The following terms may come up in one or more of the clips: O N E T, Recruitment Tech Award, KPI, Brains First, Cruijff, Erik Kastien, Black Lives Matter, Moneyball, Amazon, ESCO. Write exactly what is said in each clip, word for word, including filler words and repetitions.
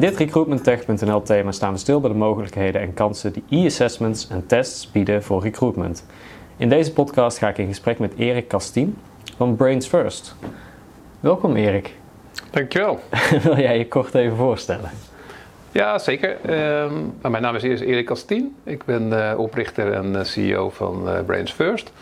In dit recruitmenttech.nl thema staan we stil bij de mogelijkheden en kansen die e-assessments en tests bieden voor recruitment. In deze podcast ga ik in gesprek met Erik Kastien van Brains First. Welkom Erik. Dankjewel. Wil jij je kort even voorstellen? Ja, zeker. Um, mijn naam is Erik Kastien. Ik ben uh, oprichter en uh, C E O van uh, Brains First.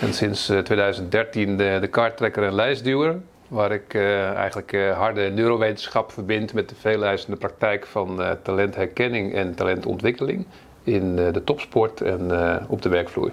En sinds uh, twintig dertien de, de kaarttrekker en lijstduwer. Waar ik uh, eigenlijk uh, harde neurowetenschap verbind met de veeleisende praktijk van uh, talentherkenning en talentontwikkeling. In uh, de topsport en uh, op de werkvloer.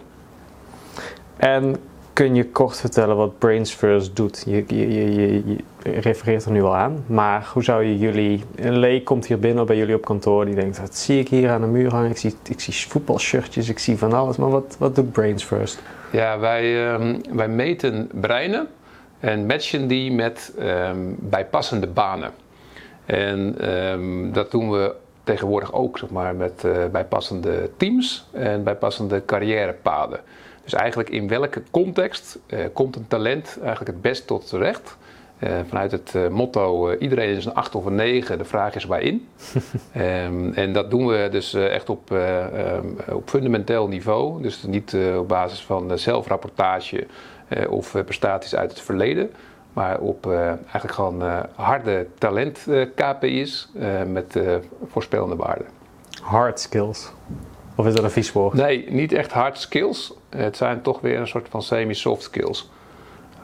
En kun je kort vertellen wat Brains First doet? Je, je, je, je refereert er nu al aan, maar hoe zou je jullie... Een leek komt hier binnen bij jullie op kantoor, die denkt, wat zie ik hier aan de muur hangen? Ik zie, ik zie voetbalshirtjes, ik zie van alles, maar wat, wat doet Brains First? Ja, wij, um, wij meten breinen en matchen die met um, bijpassende banen. En um, dat doen we tegenwoordig ook, zeg maar, met uh, bijpassende teams en bijpassende carrièrepaden. Dus eigenlijk in welke context uh, komt een talent eigenlijk het best tot terecht? Uh, vanuit het uh, motto, uh, iedereen is een acht of een negen, de vraag is waarin. um, en dat doen we dus uh, echt op, uh, um, op fundamenteel niveau. Dus niet uh, op basis van uh, zelfrapportage uh, of uh, prestaties uit het verleden. Maar op uh, eigenlijk gewoon uh, harde talent uh, K P I's uh, met uh, voorspellende waarden. Hard skills. Of is dat een vies woord? Nee, niet echt hard skills. Het zijn toch weer een soort van semi-soft skills.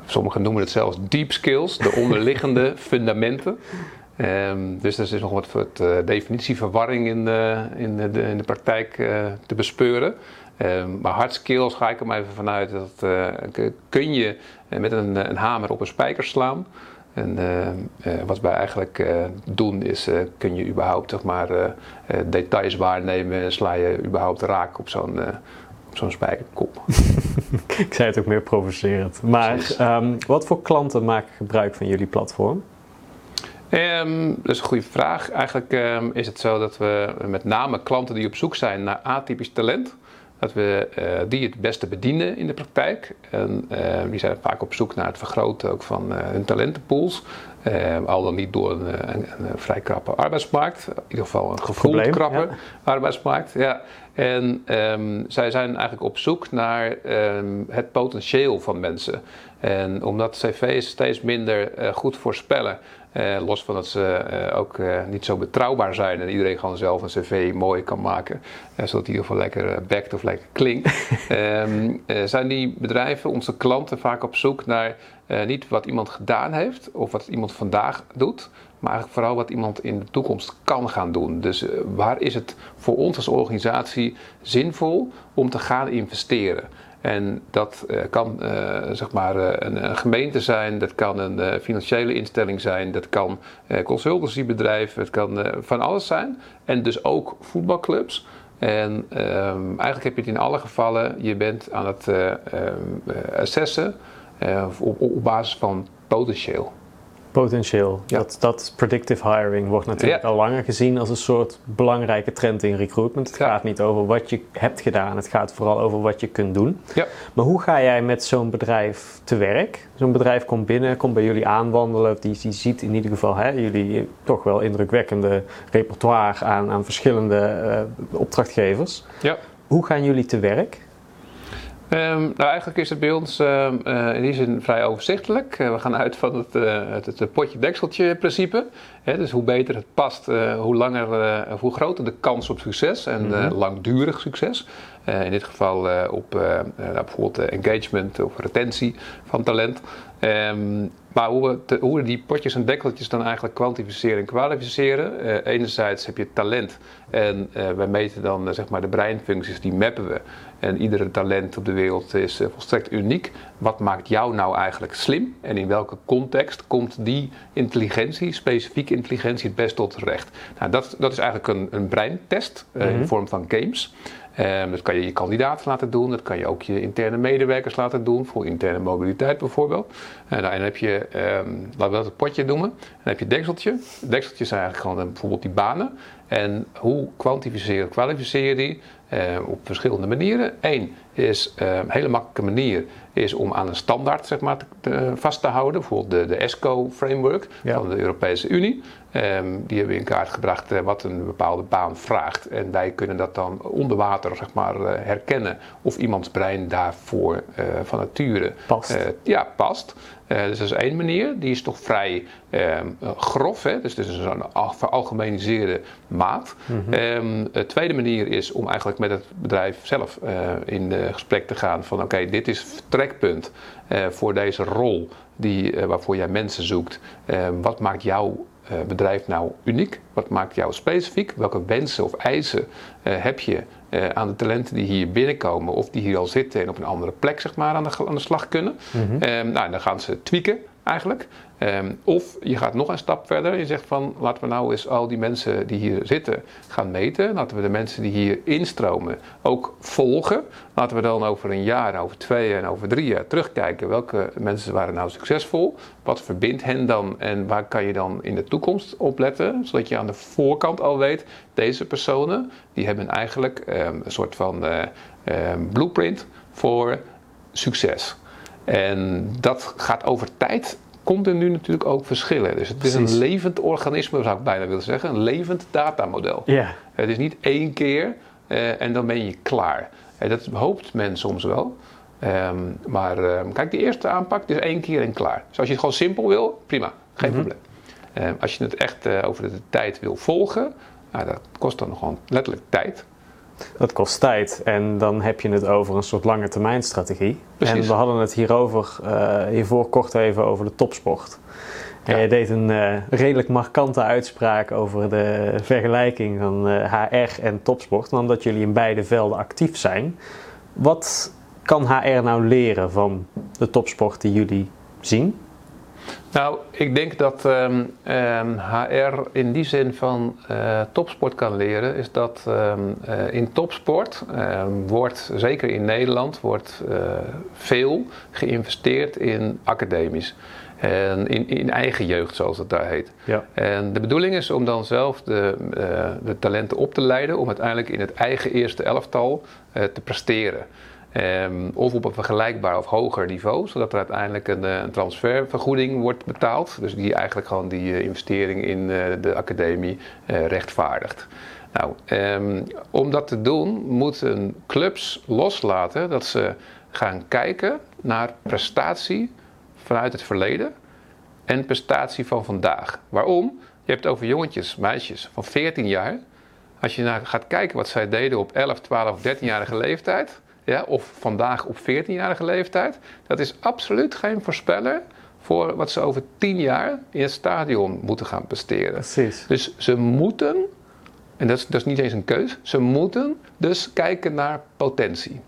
Sommigen noemen het zelfs deep skills, de onderliggende fundamenten. Um, dus er is nog wat, wat uh, definitieverwarring in de, in de, in de praktijk uh, te bespeuren. Um, maar hard skills ga ik er maar even vanuit dat uh, kun je met een, een hamer op een spijker slaan. En uh, uh, wat wij eigenlijk uh, doen is, uh, kun je überhaupt zeg maar, uh, uh, details waarnemen en sla je überhaupt raak op zo'n, uh, op zo'n spijkerkop. Ik zei het ook meer provocerend. Maar um, wat voor klanten maken gebruik van jullie platform? Um, dat is een goede vraag. Eigenlijk um, is het zo dat we met name klanten die op zoek zijn naar atypisch talent... dat we uh, die het beste bedienen in de praktijk. En uh, die zijn vaak op zoek naar het vergroten ook van uh, hun talentenpools. Uh, al dan niet door een, een, een vrij krappe arbeidsmarkt. In ieder geval een gevoeld krappe ja. arbeidsmarkt. Ja. En um, zij zijn eigenlijk op zoek naar um, het potentieel van mensen. En omdat cv's steeds minder uh, goed voorspellen... Uh, los van dat ze uh, ook uh, niet zo betrouwbaar zijn en iedereen gewoon zelf een cv mooi kan maken. Uh, zodat die in ieder geval lekker uh, backt of lekker klinkt. um, uh, zijn die bedrijven, onze klanten, vaak op zoek naar uh, niet wat iemand gedaan heeft of wat iemand vandaag doet. Maar eigenlijk vooral wat iemand in de toekomst kan gaan doen. Dus uh, waar is het voor ons als organisatie zinvol om te gaan investeren? En dat uh, kan uh, zeg maar, uh, een, een gemeente zijn, dat kan een uh, financiële instelling zijn, dat kan uh, consultancybedrijf, het kan uh, van alles zijn. En dus ook voetbalclubs. En um, eigenlijk heb je het in alle gevallen, je bent aan het uh, um, assessen uh, op, op basis van potentieel. Potentieel. Ja. Dat, dat predictive hiring wordt natuurlijk ja. al langer gezien als een soort belangrijke trend in recruitment. Het ja. gaat niet over wat je hebt gedaan, het gaat vooral over wat je kunt doen. Ja. Maar hoe ga jij met zo'n bedrijf te werk? Zo'n bedrijf komt binnen, komt bij jullie aanwandelen, die, die ziet in ieder geval hè, jullie toch wel indrukwekkende repertoire aan, aan verschillende uh, opdrachtgevers. Ja. Hoe gaan jullie te werk? Um, nou, eigenlijk is het bij ons um, uh, in die zin vrij overzichtelijk. Uh, we gaan uit van het, uh, het, het potje-dekseltje-principe. Hè, dus hoe beter het past, uh, hoe, langer, uh, hoe groter de kans op succes en mm-hmm. uh, langdurig succes. Uh, in dit geval uh, op uh, uh, bijvoorbeeld uh, engagement of retentie van talent. Um, maar hoe we, te, hoe we die potjes en dekkeltjes dan eigenlijk kwantificeren en kwalificeren. Uh, enerzijds heb je talent en uh, wij meten dan uh, zeg maar de breinfuncties, die mappen we. En iedere talent op de wereld is uh, volstrekt uniek. Wat maakt jou nou eigenlijk slim? En in welke context komt die intelligentie, specifieke intelligentie, het best tot terecht? Nou, dat, dat is eigenlijk een, een breintest uh, mm-hmm. in de vorm van games. Um, dat kan je je kandidaat laten doen, dat kan je ook je interne medewerkers laten doen, voor interne mobiliteit bijvoorbeeld. En dan heb je, um, laten we dat het potje noemen, dan heb je dekseltje. Dekseltjes zijn eigenlijk gewoon bijvoorbeeld die banen. En hoe kwantificeer je, kwalificeer je die? Uh, op verschillende manieren. Eén is uh, een hele makkelijke manier is om aan een standaard, zeg maar, te, vast te houden. Bijvoorbeeld de, de ESCO framework ja. van de Europese Unie. Um, die hebben in kaart gebracht uh, wat een bepaalde baan vraagt. En wij kunnen dat dan onder water, zeg maar, uh, herkennen of iemands brein daarvoor uh, van nature past. Uh, ja, past. Uh, dus dat is één manier. Die is toch vrij um, grof. Hè? Dus dit is een al- veralgemeniseerde maat. Mm-hmm. um, de tweede manier is om eigenlijk met het bedrijf zelf uh, in uh, gesprek te gaan van oké, okay, dit is vertrekpunt uh, voor deze rol die, uh, waarvoor jij mensen zoekt. Uh, wat maakt jouw Uh, bedrijf nou uniek? Wat maakt jou specifiek? Welke wensen of eisen uh, heb je uh, aan de talenten die hier binnenkomen of die hier al zitten en op een andere plek, zeg maar, aan de, aan de slag kunnen? Mm-hmm. um, nou, dan gaan ze tweaken eigenlijk. Um, of je gaat nog een stap verder. Je zegt van laten we nou eens al die mensen die hier zitten gaan meten. Laten we de mensen die hier instromen ook volgen. Laten we dan over een jaar, over twee jaar en over drie jaar terugkijken. Welke mensen waren nou succesvol? Wat verbindt hen dan? En waar kan je dan in de toekomst op letten? Zodat je aan de voorkant al weet. Deze personen die hebben eigenlijk um, een soort van uh, um, blueprint voor succes. En dat gaat over tijd. Komt er nu natuurlijk ook verschillen. Dus het Precies. is een levend organisme, zou ik bijna willen zeggen. Een levend datamodel. Yeah. Het is niet één keer uh, en dan ben je klaar. Uh, dat hoopt men soms wel. Um, maar um, kijk, die eerste aanpak is dus één keer en klaar. Dus als je het gewoon simpel wil, prima. Geen mm-hmm. probleem. Um, als je het echt uh, over de tijd wil volgen, nou, dat kost dan gewoon letterlijk tijd. Dat kost tijd en dan heb je het over een soort lange termijn strategie. Precies. En we hadden het hierover, uh, hiervoor kort even over de topsport. En ja. je deed een uh, redelijk markante uitspraak over de vergelijking van uh, H R en topsport. En omdat jullie in beide velden actief zijn, wat kan H R nou leren van de topsport die jullie zien? Nou, ik denk dat um, um, H R in die zin van uh, topsport kan leren, is dat um, uh, in topsport um, wordt, zeker in Nederland, wordt uh, veel geïnvesteerd in academisch. En in, in eigen jeugd, zoals het daar heet. Ja. En de bedoeling is om dan zelf de, uh, de talenten op te leiden om uiteindelijk in het eigen eerste elftal uh, te presteren. Um, of op een vergelijkbaar of hoger niveau, zodat er uiteindelijk een, een transfervergoeding wordt betaald. Dus die eigenlijk gewoon die uh, investering in uh, de academie uh, rechtvaardigt. Nou, um, om dat te doen moeten clubs loslaten dat ze gaan kijken naar prestatie vanuit het verleden en prestatie van vandaag. Waarom? Je hebt het over jongetjes, meisjes van veertien jaar. Als je naar gaat kijken wat zij deden op elf, twaalf, dertienjarige leeftijd. Ja, of vandaag op veertienjarige leeftijd. Dat is absoluut geen voorspeller voor wat ze over tien jaar in het stadion moeten gaan presteren. Precies. Dus ze moeten, en dat is, dat is niet eens een keus, ze moeten dus kijken naar potentie.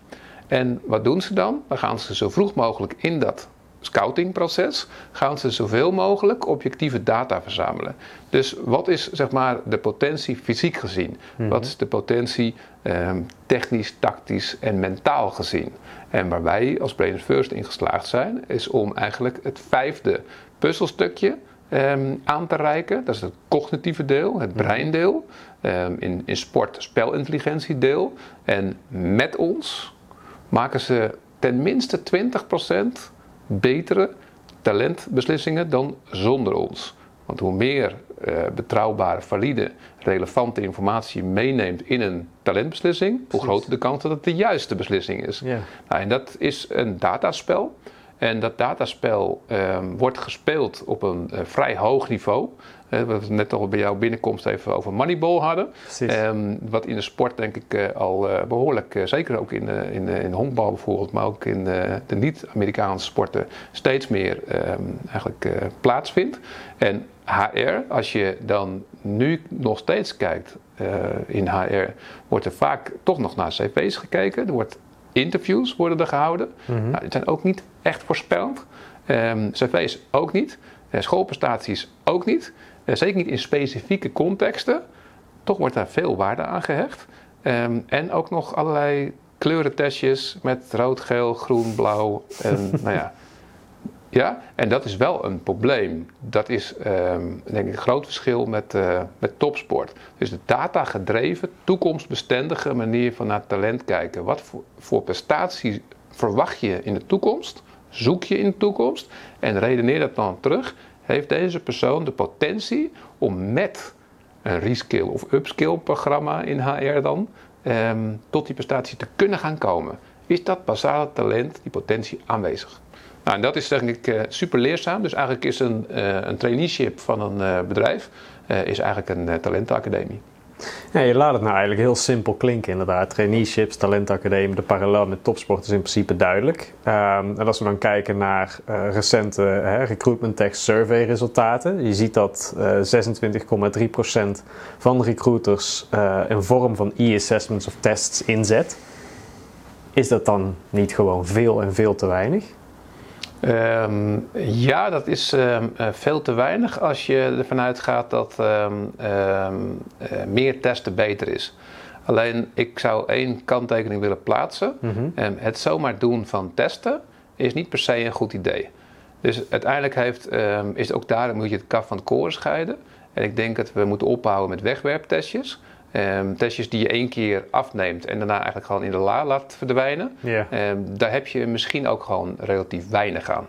En wat doen ze dan? Dan gaan ze zo vroeg mogelijk in dat scoutingproces, gaan ze zoveel mogelijk objectieve data verzamelen. Dus wat is, zeg maar, de potentie fysiek gezien? Mm-hmm. Wat is de potentie eh, technisch, tactisch en mentaal gezien? En waar wij als Brains First in geslaagd zijn, is om eigenlijk het vijfde puzzelstukje eh, aan te reiken. Dat is het cognitieve deel, het breindeel, eh, in, in sport spelintelligentiedeel. En met ons maken ze ten minste twintig procent... betere talentbeslissingen dan zonder ons. Want hoe meer uh, betrouwbare, valide, relevante informatie meeneemt in een talentbeslissing, Precies. hoe groter de kans dat het de juiste beslissing is. Yeah. Nou, en dat is een dataspel. En dat dataspel um, wordt gespeeld op een uh, vrij hoog niveau. Uh, wat we net al bij jouw binnenkomst even over Moneyball hadden. Um, wat in de sport denk ik uh, al uh, behoorlijk, uh, zeker ook in, uh, in, uh, in honkbal bijvoorbeeld, maar ook in uh, de niet-Amerikaanse sporten steeds meer um, eigenlijk uh, plaatsvindt. En H R, als je dan nu nog steeds kijkt uh, in H R, wordt er vaak toch nog naar cv's gekeken. Er wordt interviews worden er gehouden. Mm-hmm. Nou, die zijn ook niet echt voorspellend. Um, cv's ook niet. Uh, schoolprestaties ook niet. Uh, zeker niet in specifieke contexten. Toch wordt daar veel waarde aan gehecht. Um, en ook nog allerlei kleurentestjes met rood, geel, groen, blauw. En, nou ja. Ja, en dat is wel een probleem. Dat is um, denk ik een groot verschil met, uh, met topsport. Dus de datagedreven, toekomstbestendige manier van naar talent kijken. Wat voor, voor prestatie verwacht je in de toekomst? Zoek je in de toekomst? En redeneer dat dan terug. Heeft deze persoon de potentie om met een reskill of upskill programma in H R dan eh, tot die prestatie te kunnen gaan komen? Is dat basale talent, die potentie, aanwezig? Nou, en dat is denk ik uh, super leerzaam. Dus eigenlijk is een, uh, een traineeship van een uh, bedrijf uh, is eigenlijk een uh, talentenacademie. Ja, je laat het nou eigenlijk heel simpel klinken inderdaad. Traineeships, talentacademie, de parallel met topsport is in principe duidelijk. Um, en als we dan kijken naar uh, recente uh, Recruitment Tech Survey resultaten. Je ziet dat uh, zesentwintig komma drie procent van recruiters uh, een vorm van e-assessments of tests inzet. Is dat dan niet gewoon veel en veel te weinig? Um, ja, dat is um, uh, veel te weinig als je ervan uitgaat dat um, um, uh, meer testen beter is. Alleen, ik zou één kanttekening willen plaatsen. Mm-hmm. um, het zomaar doen van testen is niet per se een goed idee. Dus uiteindelijk heeft, um, is het ook daar, moet je het kaf van het koren scheiden. En ik denk dat we moeten ophouden met wegwerptestjes. Um, testjes die je één keer afneemt en daarna eigenlijk gewoon in de la laat verdwijnen. Yeah. Um, daar heb je misschien ook gewoon relatief weinig aan.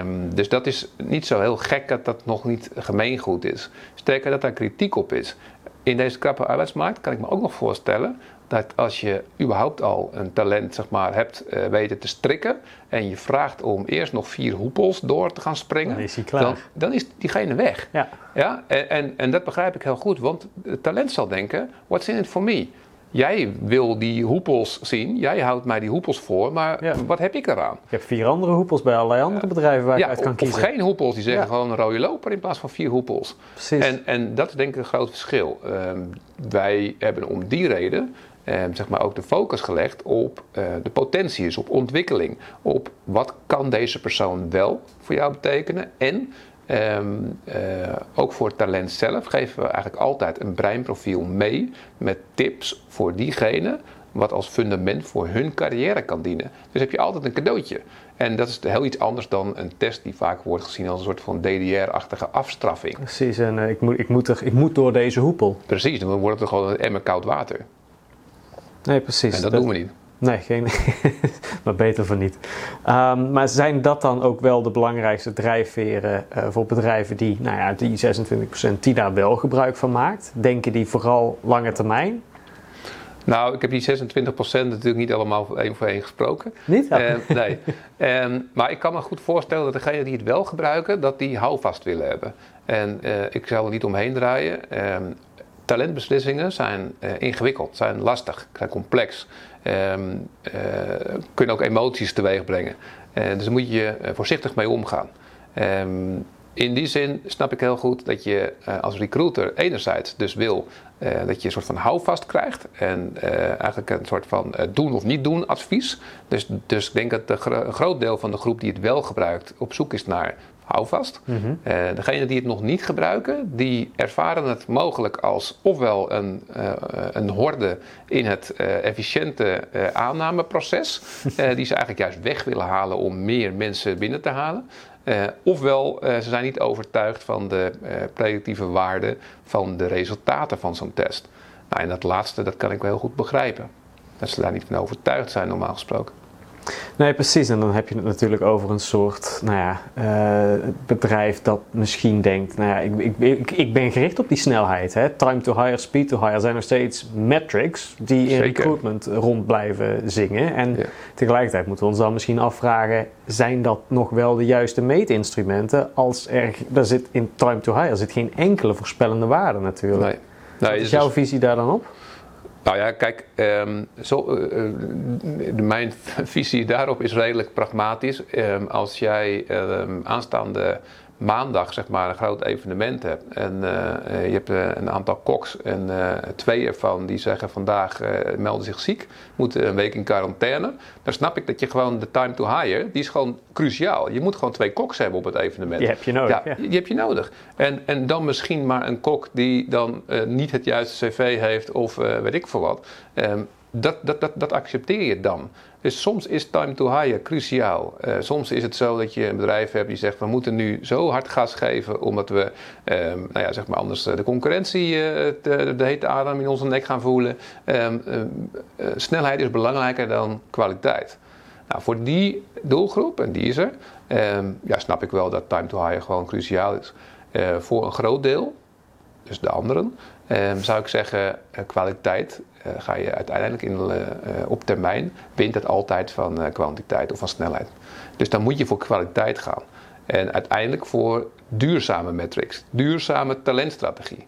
Um, dus dat is niet zo heel gek dat dat nog niet gemeengoed is. Sterker dat daar kritiek op is. In deze krappe arbeidsmarkt kan ik me ook nog voorstellen dat als je überhaupt al een talent zeg maar, hebt uh, weten te strikken en je vraagt om eerst nog vier hoepels door te gaan springen, dan is, hij klaar. Dan, dan is diegene weg. Ja. Ja? En, en, en dat begrijp ik heel goed, want het talent zal denken, what's in it for me? Jij wil die hoepels zien, jij houdt mij die hoepels voor, maar ja. Wat heb ik eraan? Ik heb vier andere hoepels bij allerlei andere bedrijven waar ja, ik uit kan of, kiezen. Of geen hoepels, die zeggen ja. Gewoon een rode loper in plaats van vier hoepels. Precies. En, en dat is denk ik een groot verschil. Um, wij hebben om die reden Um, zeg maar ook de focus gelegd op uh, de potenties, op ontwikkeling. Op wat kan deze persoon wel voor jou betekenen. En um, uh, ook voor het talent zelf geven we eigenlijk altijd een breinprofiel mee. Met tips voor diegene wat als fundament voor hun carrière kan dienen. Dus heb je altijd een cadeautje. En dat is heel iets anders dan een test die vaak wordt gezien als een soort van D D R-achtige afstraffing. Precies, en uh, ik, moet, ik, moet er, ik moet door deze hoepel. Precies, dan wordt het gewoon een emmer koud water. Nee, precies. En dat, dat doen we niet. Nee, geen, maar beter van niet. Um, maar zijn dat dan ook wel de belangrijkste drijfveren uh, voor bedrijven die, nou ja, die zesentwintig procent die daar wel gebruik van maakt? Denken die vooral lange termijn? Nou, ik heb die zesentwintig procent natuurlijk niet allemaal één voor één gesproken. Niet? Ja. Uh, nee. Uh, maar ik kan me goed voorstellen dat degenen die het wel gebruiken, dat die houvast willen hebben. En uh, ik zal er niet omheen draaien. Uh, Talentbeslissingen zijn uh, ingewikkeld, zijn lastig, zijn complex. Um, uh, kunnen ook emoties teweeg brengen. Uh, dus daar moet je uh, voorzichtig mee omgaan. Um, in die zin snap ik heel goed dat je uh, als recruiter enerzijds dus wil uh, dat je een soort van houvast krijgt. En uh, eigenlijk een soort van uh, doen of niet doen advies. Dus, dus ik denk dat de gro- een groot deel van de groep die het wel gebruikt op zoek is naar houvast. Mm-hmm. Uh, degenen die het nog niet gebruiken, die ervaren het mogelijk als ofwel een, uh, een horde in het uh, efficiënte uh, aannameproces, uh, die ze eigenlijk juist weg willen halen om meer mensen binnen te halen. Uh, ofwel, uh, ze zijn niet overtuigd van de uh, predictieve waarde van de resultaten van zo'n test. Nou, en dat laatste, dat kan ik wel heel goed begrijpen. Dat ze daar niet van overtuigd zijn, normaal gesproken. Nee, precies. En dan heb je het natuurlijk over een soort nou ja, uh, bedrijf dat misschien denkt, nou ja, ik, ik, ik ben gericht op die snelheid. Hè? Time to hire, speed to hire zijn nog steeds metrics die in Zeker. recruitment rond blijven zingen. En ja. tegelijkertijd moeten we ons dan misschien afvragen, zijn dat nog wel de juiste meetinstrumenten? Als er, daar zit in time to hire zit geen enkele voorspellende waarde natuurlijk. Nee. Nee, Wat is jouw dus... visie daar dan op? Nou ja, kijk, um, zo, uh, mijn visie daarop is redelijk pragmatisch. Um, als jij um, aanstaande maandag zeg maar, een groot evenement hebt en uh, je hebt uh, een aantal koks en uh, twee ervan die zeggen vandaag uh, melden zich ziek, moeten een week in quarantaine, dan snap ik dat je gewoon de time to hire, die is gewoon cruciaal. Je moet gewoon twee koks hebben op het evenement. Die heb je nodig. Ja, ja. Die heb je nodig. En, en dan misschien maar een kok die dan uh, niet het juiste cv heeft of uh, weet ik veel wat. Um, Dat, dat, dat, dat accepteer je dan. Dus soms is time to hire cruciaal. Uh, soms is het zo dat je een bedrijf hebt die zegt, we moeten nu zo hard gas geven omdat we um, nou ja, zeg maar anders de concurrentie uh, de, de hete adem in onze nek gaan voelen. Um, uh, uh, snelheid is belangrijker dan kwaliteit. Nou, voor die doelgroep, en die is er, um, ja, snap ik wel dat time to hire gewoon cruciaal is. Uh, voor een groot deel, dus de anderen, um, zou ik zeggen, uh, kwaliteit uh, ga je uiteindelijk in, uh, uh, op termijn, wint het altijd van uh, kwantiteit of van snelheid. Dus dan moet je voor kwaliteit gaan. En uiteindelijk voor duurzame metrics, duurzame talentstrategie.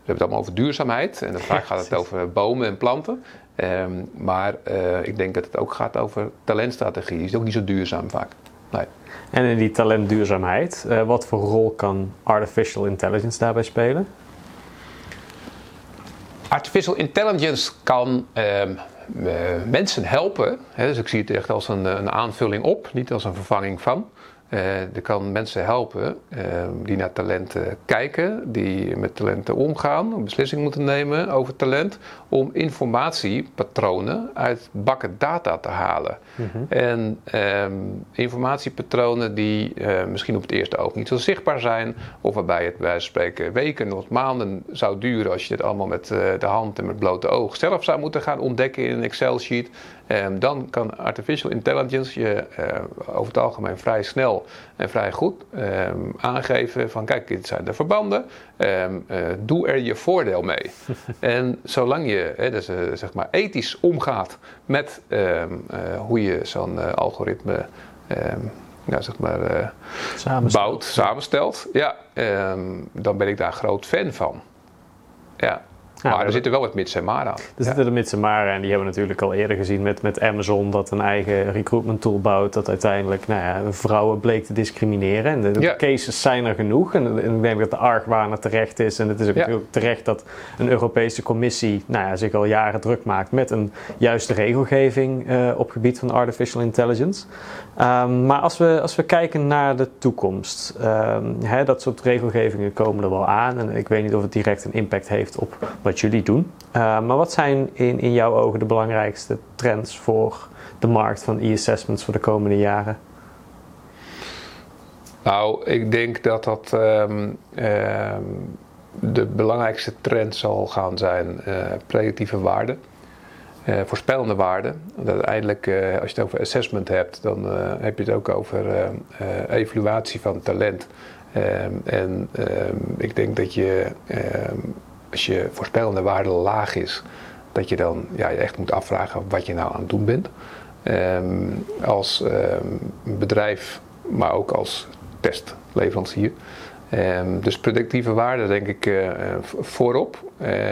We hebben het allemaal over duurzaamheid en vaak gaat het over bomen en planten. Um, maar uh, ik denk dat het ook gaat over talentstrategie. Die is ook niet zo duurzaam vaak. Nee. En in die talentduurzaamheid, uh, wat voor rol kan artificial intelligence daarbij spelen? Artificial intelligence kan um, uh, mensen helpen. Hè, dus ik zie het echt als een, een aanvulling op, niet als een vervanging van. Uh, er kan mensen helpen uh, die naar talenten kijken, die met talenten omgaan, beslissingen moeten nemen over talent, om informatiepatronen uit bakken data te halen. Mm-hmm. En um, informatiepatronen die uh, misschien op het eerste oog niet zo zichtbaar zijn, of waarbij het bij wijze van spreken weken of maanden zou duren als je het allemaal met uh, de hand en met blote oog zelf zou moeten gaan ontdekken in een Excel-sheet. Um, dan kan artificial intelligence je uh, over het algemeen vrij snel en vrij goed um, aangeven van kijk, dit zijn de verbanden, um, uh, doe er je voordeel mee. En zolang je he, dus, uh, zeg maar ethisch omgaat met um, uh, hoe je zo'n uh, algoritme um, nou, zeg maar, uh, samenstelt. bouwt, samenstelt, ja, um, dan ben ik daar groot fan van. Ja. Ja, maar er zitten wel wat mits en maren aan. Er ja. zitten de mits en maren en die hebben we natuurlijk al eerder gezien met, met Amazon, dat een eigen recruitment tool bouwt dat uiteindelijk nou ja, vrouwen bleek te discrimineren. En de, de ja. cases zijn er genoeg en, en ik denk dat de argwaan er terecht is. En het is ook ja. terecht dat een Europese commissie nou ja, zich al jaren druk maakt met een juiste regelgeving uh, op gebied van artificial intelligence. Um, maar als we, als we kijken naar de toekomst, um, hè, dat soort regelgevingen komen er wel aan en ik weet niet of het direct een impact heeft op wat jullie doen. Uh, maar wat zijn in, in jouw ogen de belangrijkste trends voor de markt van e-assessments voor de komende jaren? Nou, ik denk dat dat um, um, de belangrijkste trend zal gaan zijn uh, predictieve waarde, uh, voorspellende waarde. Want uiteindelijk, uh, als je het over assessment hebt, dan uh, heb je het ook over uh, uh, evaluatie van talent. Um, en um, ik denk dat je um, als je voorspellende waarde laag is, dat je dan ja, je echt moet afvragen wat je nou aan het doen bent. Um, als um, bedrijf, maar ook als testleverancier. Um, dus predictieve waarde denk ik uh, voorop.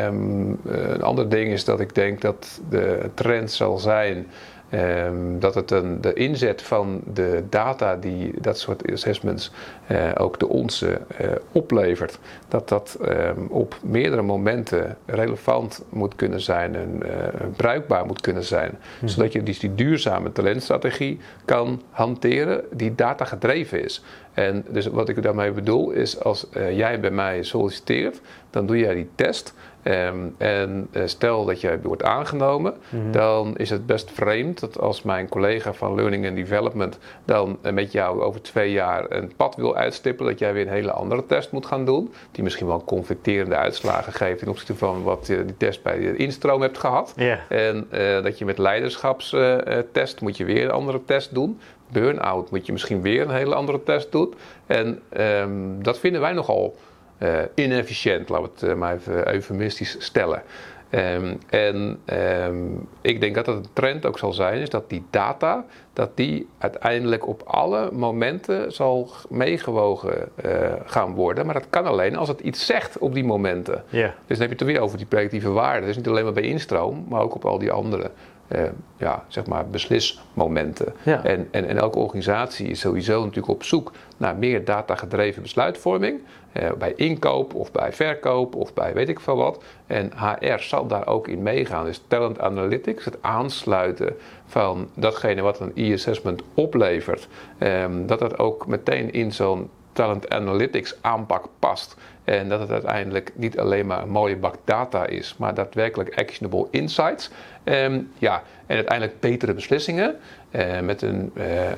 Um, een ander ding is dat ik denk dat de trend zal zijn Um, dat het een, de inzet van de data die dat soort assessments uh, ook de onze uh, oplevert, dat dat um, op meerdere momenten relevant moet kunnen zijn en uh, bruikbaar moet kunnen zijn. Mm-hmm. Zodat je dus die duurzame talentstrategie kan hanteren die data gedreven is. En dus wat ik daarmee bedoel is, als uh, jij bij mij solliciteert, dan doe jij die test. Um, en uh, stel dat jij wordt aangenomen, mm-hmm. dan is het best vreemd dat als mijn collega van Learning and Development dan uh, met jou over twee jaar een pad wil uitstippelen, dat jij weer een hele andere test moet gaan doen, die misschien wel conflicterende uitslagen geeft ten opzichte van wat je uh, die test bij de instroom hebt gehad. Yeah. En uh, dat je met leiderschapstest uh, moet je weer een andere test doen. Burn-out moet je misschien weer een hele andere test doen. En um, dat vinden wij nogal Uh, inefficiënt, laten we het uh, maar even eufemistisch stellen. Um, en um, ik denk dat dat een trend ook zal zijn, is dat die data, dat die uiteindelijk op alle momenten zal meegewogen uh, gaan worden. Maar dat kan alleen als het iets zegt op die momenten. Yeah. Dus dan heb je het er weer over die predictieve waarde. Dus niet alleen maar bij instroom, maar ook op al die andere Uh, ja, zeg maar beslismomenten. Ja. En, en, en elke organisatie is sowieso natuurlijk op zoek naar meer datagedreven besluitvorming. Uh, bij inkoop of bij verkoop of bij weet ik veel wat. En H R zal daar ook in meegaan. Dus talent analytics, het aansluiten van datgene wat een e-assessment oplevert. Um, dat dat ook meteen in zo'n talent analytics aanpak past. En dat het uiteindelijk niet alleen maar een mooie bak data is, maar daadwerkelijk actionable insights. Um, ja, en uiteindelijk betere beslissingen. Uh, met een, uh, uh,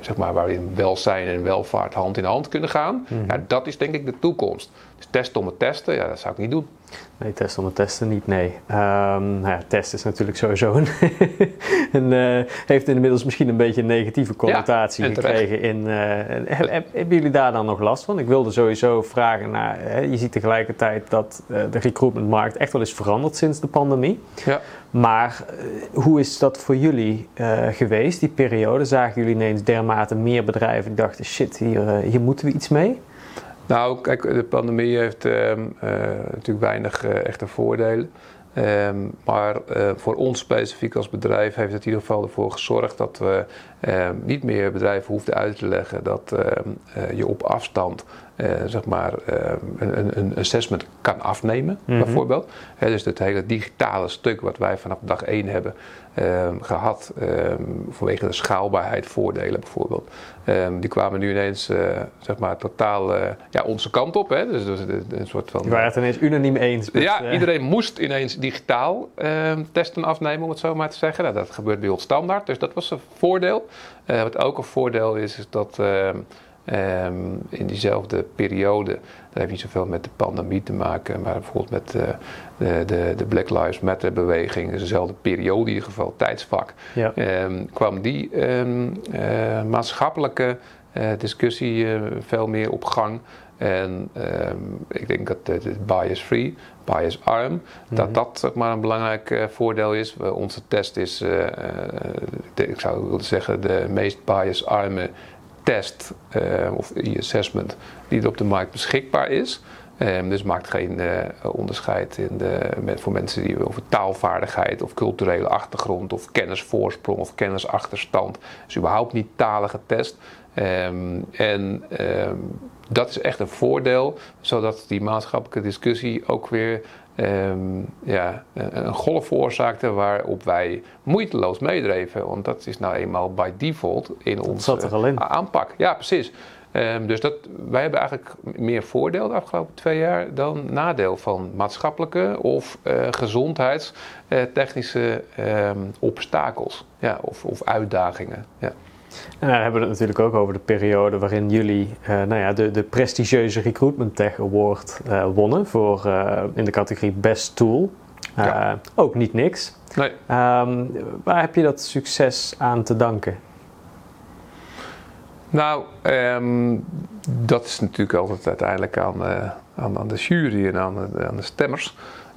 zeg maar, waarin welzijn en welvaart hand in hand kunnen gaan. Mm. Ja, dat is denk ik de toekomst. Dus testen om het testen, ja, dat zou ik niet doen. Nee, testen om het testen niet, nee. Um, nou ja, test is natuurlijk sowieso een... en, uh, heeft inmiddels misschien een beetje een negatieve connotatie ja, gekregen. In, uh, heb, heb, hebben jullie daar dan nog last van? Ik wilde sowieso vragen naar... Hè, je ziet tegelijkertijd dat uh, de recruitmentmarkt echt wel is veranderd sinds de pandemie. Ja. Maar uh, hoe is dat voor jullie uh, geweest, die periode? Zagen jullie ineens dermate meer bedrijven die dachten... shit, hier, uh, hier moeten we iets mee? Nou, kijk, de pandemie heeft um, uh, natuurlijk weinig uh, echte voordelen. Um, maar uh, voor ons specifiek als bedrijf heeft het in ieder geval ervoor gezorgd dat we uh, niet meer bedrijven hoefden uit te leggen dat uh, uh, je op afstand uh, zeg maar, uh, een, een assessment kan afnemen, mm-hmm. bijvoorbeeld. He, dus het hele digitale stuk wat wij vanaf dag één hebben uh, gehad, uh, vanwege de schaalbaarheid voordelen bijvoorbeeld, uh, die kwamen nu ineens uh, zeg maar, totaal uh, ja, onze kant op. Hè? Dus, dus, dus, een soort van, je waren het ineens unaniem eens. Met, ja, uh... iedereen moest ineens digitaal uh, testen afnemen, om het zo maar te zeggen. Nou, dat gebeurt bij ons standaard, dus dat was een voordeel. Uh, wat ook een voordeel is, is dat uh, um, in diezelfde periode, dat heeft niet zoveel met de pandemie te maken, maar bijvoorbeeld met uh, de, de, de Black Lives Matter beweging, dus dezelfde periode in ieder geval, tijdsvak, ja. um, kwam die um, uh, maatschappelijke uh, discussie uh, veel meer op gang. En um, ik denk dat het uh, bias-free, bias-arm, mm-hmm. dat dat ook maar een belangrijk uh, voordeel is. Uh, onze test is, uh, uh, de, ik zou willen zeggen, de meest bias-arme test uh, of e-assessment die er op de markt beschikbaar is. Um, dus maakt geen uh, onderscheid in de, met, voor mensen die over taalvaardigheid of culturele achtergrond of kennisvoorsprong of kennisachterstand. Dus überhaupt niet talige test. Um, en... Um, Dat is echt een voordeel, zodat die maatschappelijke discussie ook weer um, ja, een golf veroorzaakte waarop wij moeiteloos meedreven. Want dat is nou eenmaal by default in onze aanpak. Ja, precies. Um, dus dat, wij hebben eigenlijk meer voordeel de afgelopen twee jaar dan nadeel van maatschappelijke of uh, gezondheidstechnische um, obstakels ja, of, of uitdagingen. Ja. En dan hebben we het natuurlijk ook over de periode waarin jullie uh, nou ja, de, de prestigieuze Recruitment Tech Award uh, wonnen voor, uh, in de categorie Best Tool. Uh, ja. Ook niet niks. Nee. Um, waar heb je dat succes aan te danken? Nou, um, dat is natuurlijk altijd uiteindelijk aan, uh, aan, aan de jury en aan, aan de stemmers.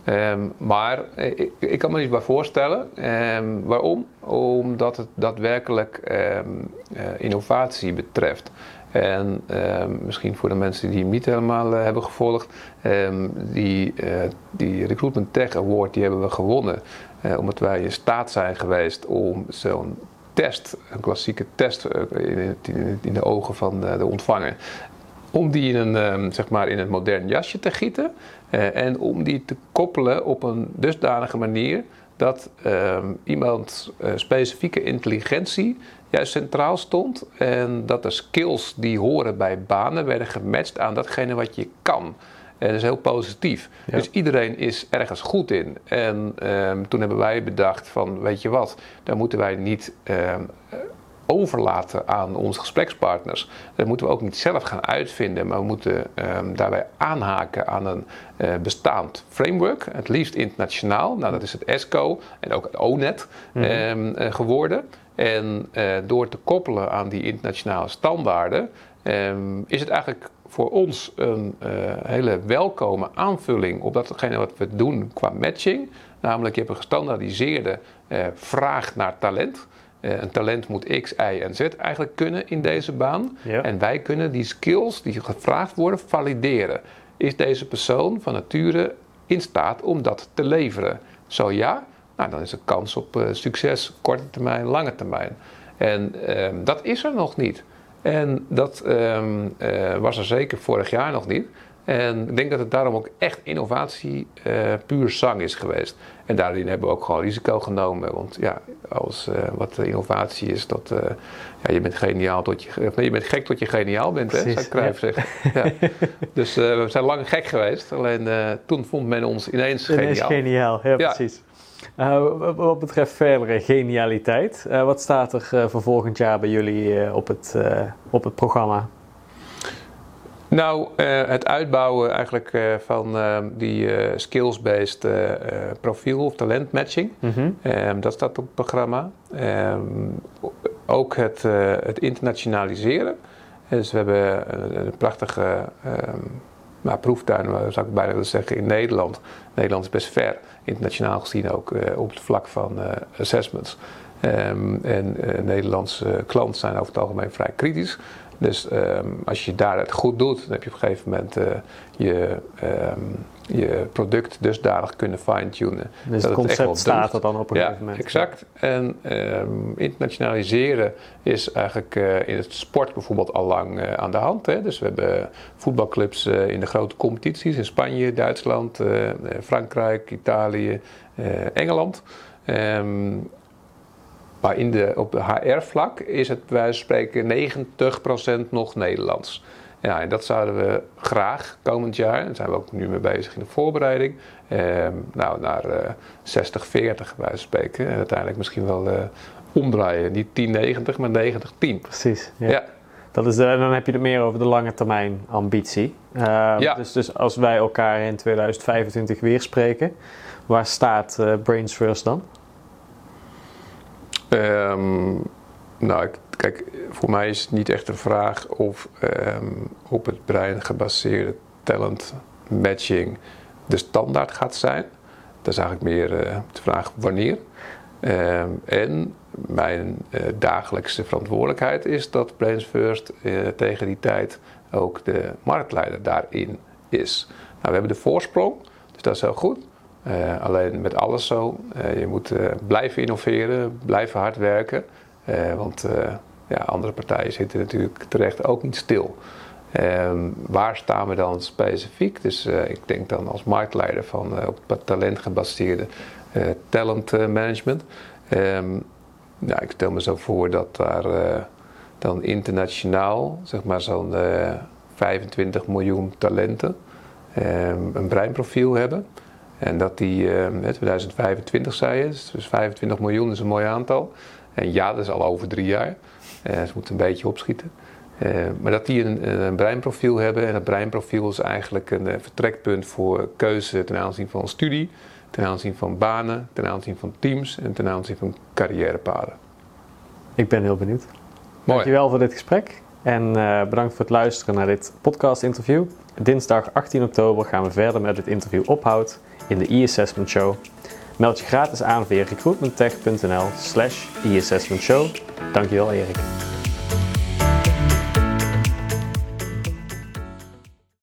Um, maar ik, ik kan me er iets bij voorstellen. Um, waarom? Omdat het daadwerkelijk um, uh, innovatie betreft. En um, misschien voor de mensen die hem niet helemaal uh, hebben gevolgd. Um, die, uh, die Recruitment Tech Award die hebben we gewonnen. Uh, omdat wij in staat zijn geweest om zo'n test, een klassieke test in, in, in de ogen van de, de ontvanger. Om die in een, zeg maar, in een modern jasje te gieten eh, en om die te koppelen op een dusdanige manier dat eh, iemands eh, specifieke intelligentie juist centraal stond en dat de skills die horen bij banen werden gematcht aan datgene wat je kan. En dat is heel positief. Ja. Dus iedereen is ergens goed in. En eh, toen hebben wij bedacht van, weet je wat, daar moeten wij niet... Eh, overlaten aan onze gesprekspartners. Dat moeten we ook niet zelf gaan uitvinden, maar we moeten um, daarbij aanhaken aan een uh, bestaand framework, het liefst internationaal. Nou, dat is het ESCO en ook het O N E T mm-hmm. um, uh, geworden. En uh, door te koppelen aan die internationale standaarden um, is het eigenlijk voor ons een uh, hele welkome aanvulling op datgene wat we doen qua matching. Namelijk, je hebt een gestandaardiseerde uh, vraag naar talent. Uh, een talent moet X, Y en Z eigenlijk kunnen in deze baan. Ja. En wij kunnen die skills die gevraagd worden valideren. Is deze persoon van nature in staat om dat te leveren? Zo ja, nou, dan is de kans op uh, succes korte termijn, lange termijn. En uh, dat is er nog niet. En dat uh, uh, was er zeker vorig jaar nog niet. En ik denk dat het daarom ook echt innovatie uh, puur zang is geweest. En daarin hebben we ook gewoon risico genomen. Want ja, als, uh, wat innovatie is, dat uh, ja, je, bent geniaal tot je, of nee, je bent gek tot je geniaal bent, hè, zou Cruijff zeggen. Ja. Dus uh, we zijn lang gek geweest. Alleen uh, toen vond men ons ineens geniaal. Ineens geniaal, ja, precies. Ja. Uh, wat betreft verdere genialiteit, uh, wat staat er uh, voor volgend jaar bij jullie uh, op, het, uh, op het programma? Nou, uh, het uitbouwen eigenlijk uh, van uh, die uh, skills-based uh, profiel of talentmatching. Mm-hmm. uh, dat staat op het programma. Uh, ook het, uh, het internationaliseren. Dus we hebben een, een prachtige uh, maar proeftuin, zou ik bijna willen zeggen, in Nederland. Nederland is best ver, internationaal gezien ook, uh, op het vlak van uh, assessments. Um, en uh, Nederlandse klanten zijn over het algemeen vrij kritisch. Dus um, als je daar het goed doet, dan heb je op een gegeven moment uh, je, um, je product dusdanig kunnen fine-tunen. Dus dat het concept het staat er dan op een ja, gegeven moment. Exact. En um, internationaliseren is eigenlijk uh, in het sport bijvoorbeeld al lang uh, aan de hand. Hè? Dus we hebben voetbalclubs uh, in de grote competities in Spanje, Duitsland, uh, Frankrijk, Italië, uh, Engeland. Um, Maar in de, op de H R-vlak is het, wij spreken, negentig procent nog Nederlands. Ja, en dat zouden we graag komend jaar, daar zijn we ook nu mee bezig in de voorbereiding, eh, nou, naar eh, zestig veertig bij wijze spreken. En uiteindelijk misschien wel eh, omdraaien. Niet tien negentig, maar negentig tien. Precies. Ja. Ja. Dat is de, dan heb je het meer over de lange termijn ambitie. Uh, ja. dus, dus als wij elkaar in tweeduizend vijfentwintig weer spreken, waar staat uh, Brains First dan? Um, nou, kijk, voor mij is het niet echt een vraag of um, op het brein gebaseerde talent matching de standaard gaat zijn. Dat is eigenlijk meer uh, de vraag wanneer. Um, en mijn uh, dagelijkse verantwoordelijkheid is dat Brains First uh, tegen die tijd ook de marktleider daarin is. Nou, we hebben de voorsprong, dus dat is heel goed. Uh, alleen met alles zo, uh, je moet uh, blijven innoveren, blijven hard werken, uh, want uh, ja, andere partijen zitten natuurlijk terecht ook niet stil. Uh, waar staan we dan specifiek? Dus uh, ik denk dan als marktleider van uh, op talent gebaseerde uh, talent uh, management. Um, nou, ik stel me zo voor dat daar uh, dan internationaal zeg maar zo'n uh, vijfentwintig miljoen talenten um, een breinprofiel hebben. En dat die eh, tweeduizend vijfentwintig zei je, dus vijfentwintig miljoen is een mooi aantal. En ja, dat is al over drie jaar. Eh, ze moeten een beetje opschieten. Eh, maar dat die een, een breinprofiel hebben. En dat breinprofiel is eigenlijk een uh, vertrekpunt voor keuze ten aanzien van studie, ten aanzien van banen, ten aanzien van teams en ten aanzien van carrièrepaden. Ik ben heel benieuwd. Mooi. Dankjewel voor dit gesprek. En uh, bedankt voor het luisteren naar dit podcast-interview. Dinsdag achttien oktober gaan we verder met het interview Ophoud in de e-assessment show. Meld je gratis aan via recruitmenttech punt n l slash e-assessment show. Dankjewel, Erik.